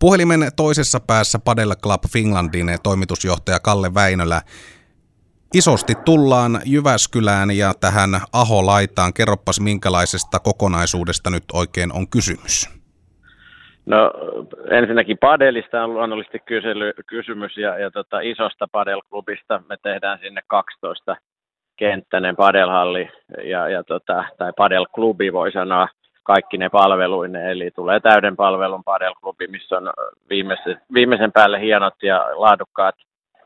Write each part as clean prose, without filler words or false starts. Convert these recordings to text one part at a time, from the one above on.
Puhelimen toisessa päässä Padel Club Finlandin toimitusjohtaja Kalle Väinölä. Isosti tullaan Jyväskylään ja tähän Aholaitaan. Kerroppas, minkälaisesta kokonaisuudesta nyt oikein on kysymys? No ensinnäkin padelista on luonnollisesti kysymys ja isosta padelklubista. Me tehdään sinne 12-kenttäinen padelhalli tai padelklubi voi sanoa kaikki ne palveluineen. Eli tulee täyden palvelun padelklubi, missä on viimeisen päälle hienot ja laadukkaat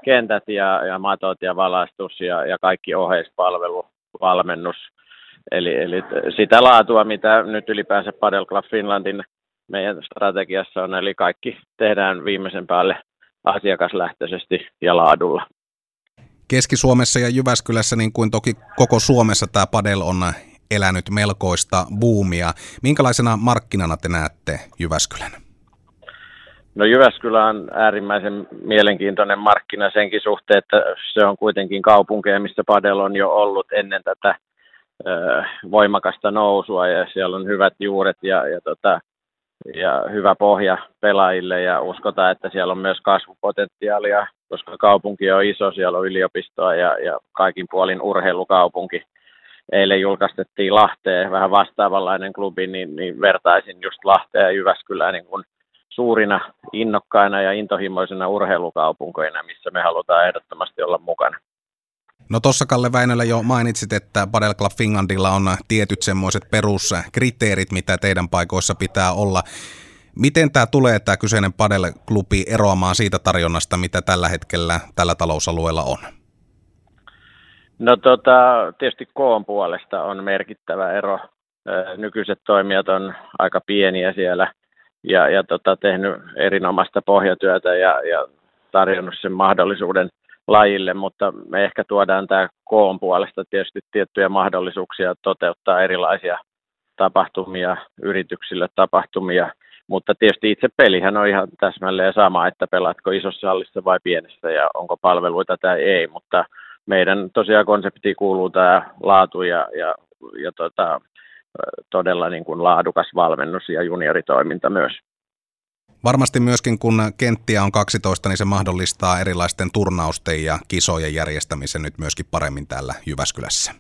kentät ja matot ja valastus ja kaikki oheispalvelu, valmennus. Eli sitä laatua, mitä nyt ylipäänsä Padel Club Finlandin meidän strategiassa on, eli kaikki tehdään viimeisen päälle asiakaslähtöisesti ja laadulla. Keski-Suomessa ja Jyväskylässä, niin kuin toki koko Suomessa, tämä padel on elänyt melkoista buumia. Minkälaisena markkinana te näette Jyväskylän? No Jyväskylä on äärimmäisen mielenkiintoinen markkina senkin suhteen, että se on kuitenkin kaupunkeja, missä padel on jo ollut ennen tätä voimakasta nousua, ja siellä on hyvät juuret ja hyvä pohja pelaajille, ja uskotaan, että siellä on myös kasvupotentiaalia, koska kaupunki on iso, siellä on yliopistoa ja kaikin puolin urheilukaupunki. Eilen julkaistettiin Lahteen vähän vastaavanlainen klubi, niin vertaisin just Lahtea ja Jyväskylää niin kuin suurina, innokkaina ja intohimoisina urheilukaupunkoina, missä me halutaan ehdottomasti olla mukana. No tuossa Kalle Väinölä jo mainitsit, että Padel Club Finlandilla on tietyt semmoiset peruskriteerit, mitä teidän paikoissa pitää olla. Miten tämä tulee, tämä kyseinen padelklubi, eroamaan siitä tarjonnasta, mitä tällä hetkellä tällä talousalueella on? No tietysti koon puolesta on merkittävä ero. Nykyiset toimijat on aika pieniä siellä ja tehnyt erinomaista pohjatyötä ja tarjonnut sen mahdollisuuden lajille, mutta me ehkä tuodaan tämä koon puolesta tietysti tiettyjä mahdollisuuksia toteuttaa erilaisia tapahtumia, yrityksille tapahtumia, mutta tietysti itse pelihän on ihan täsmälleen sama, että pelaatko isossa hallissa vai pienessä ja onko palveluita tai ei, mutta meidän tosiaan konseptiin kuuluu tämä laatu ja todella niin kuin laadukas valmennus ja junioritoiminta myös. Varmasti myöskin, kun kenttiä on 12, niin se mahdollistaa erilaisten turnausten ja kisojen järjestämisen nyt myöskin paremmin täällä Jyväskylässä.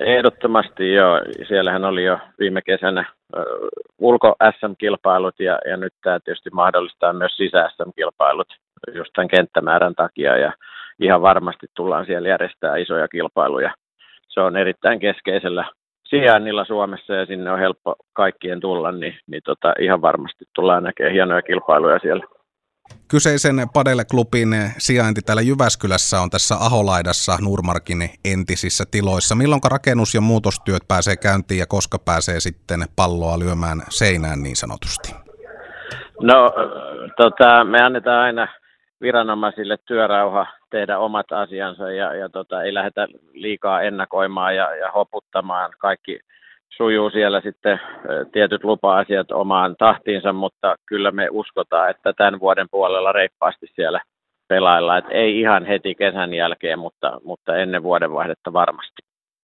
Ehdottomasti joo. Siellähän oli jo viime kesänä ulko-SM-kilpailut ja nyt tämä tietysti mahdollistaa myös sisä-SM-kilpailut just tämän kenttämäärän takia. Ja ihan varmasti tullaan siellä järjestää isoja kilpailuja. Se on erittäin keskeisellä sijainnilla Suomessa ja sinne on helppo kaikkien tulla, niin ihan varmasti tullaan näkemään hienoja kilpailuja siellä. Kyseisen padelklubin sijainti täällä Jyväskylässä on tässä Aholaidassa Nurmarkin entisissä tiloissa. Milloinka rakennus- ja muutostyöt pääsee käyntiin ja koska pääsee sitten palloa lyömään seinään niin sanotusti? No me annetaan aina viranomaisille työrauha tehdä omat asiansa ja ei lähdetä liikaa ennakoimaan ja hoputtamaan. Kaikki sujuu siellä sitten tietyt lupa-asiat omaan tahtiinsa, mutta kyllä me uskotaan, että tämän vuoden puolella reippaasti siellä pelaillaan. Et ei ihan heti kesän jälkeen, mutta ennen vuodenvaihdetta varmasti.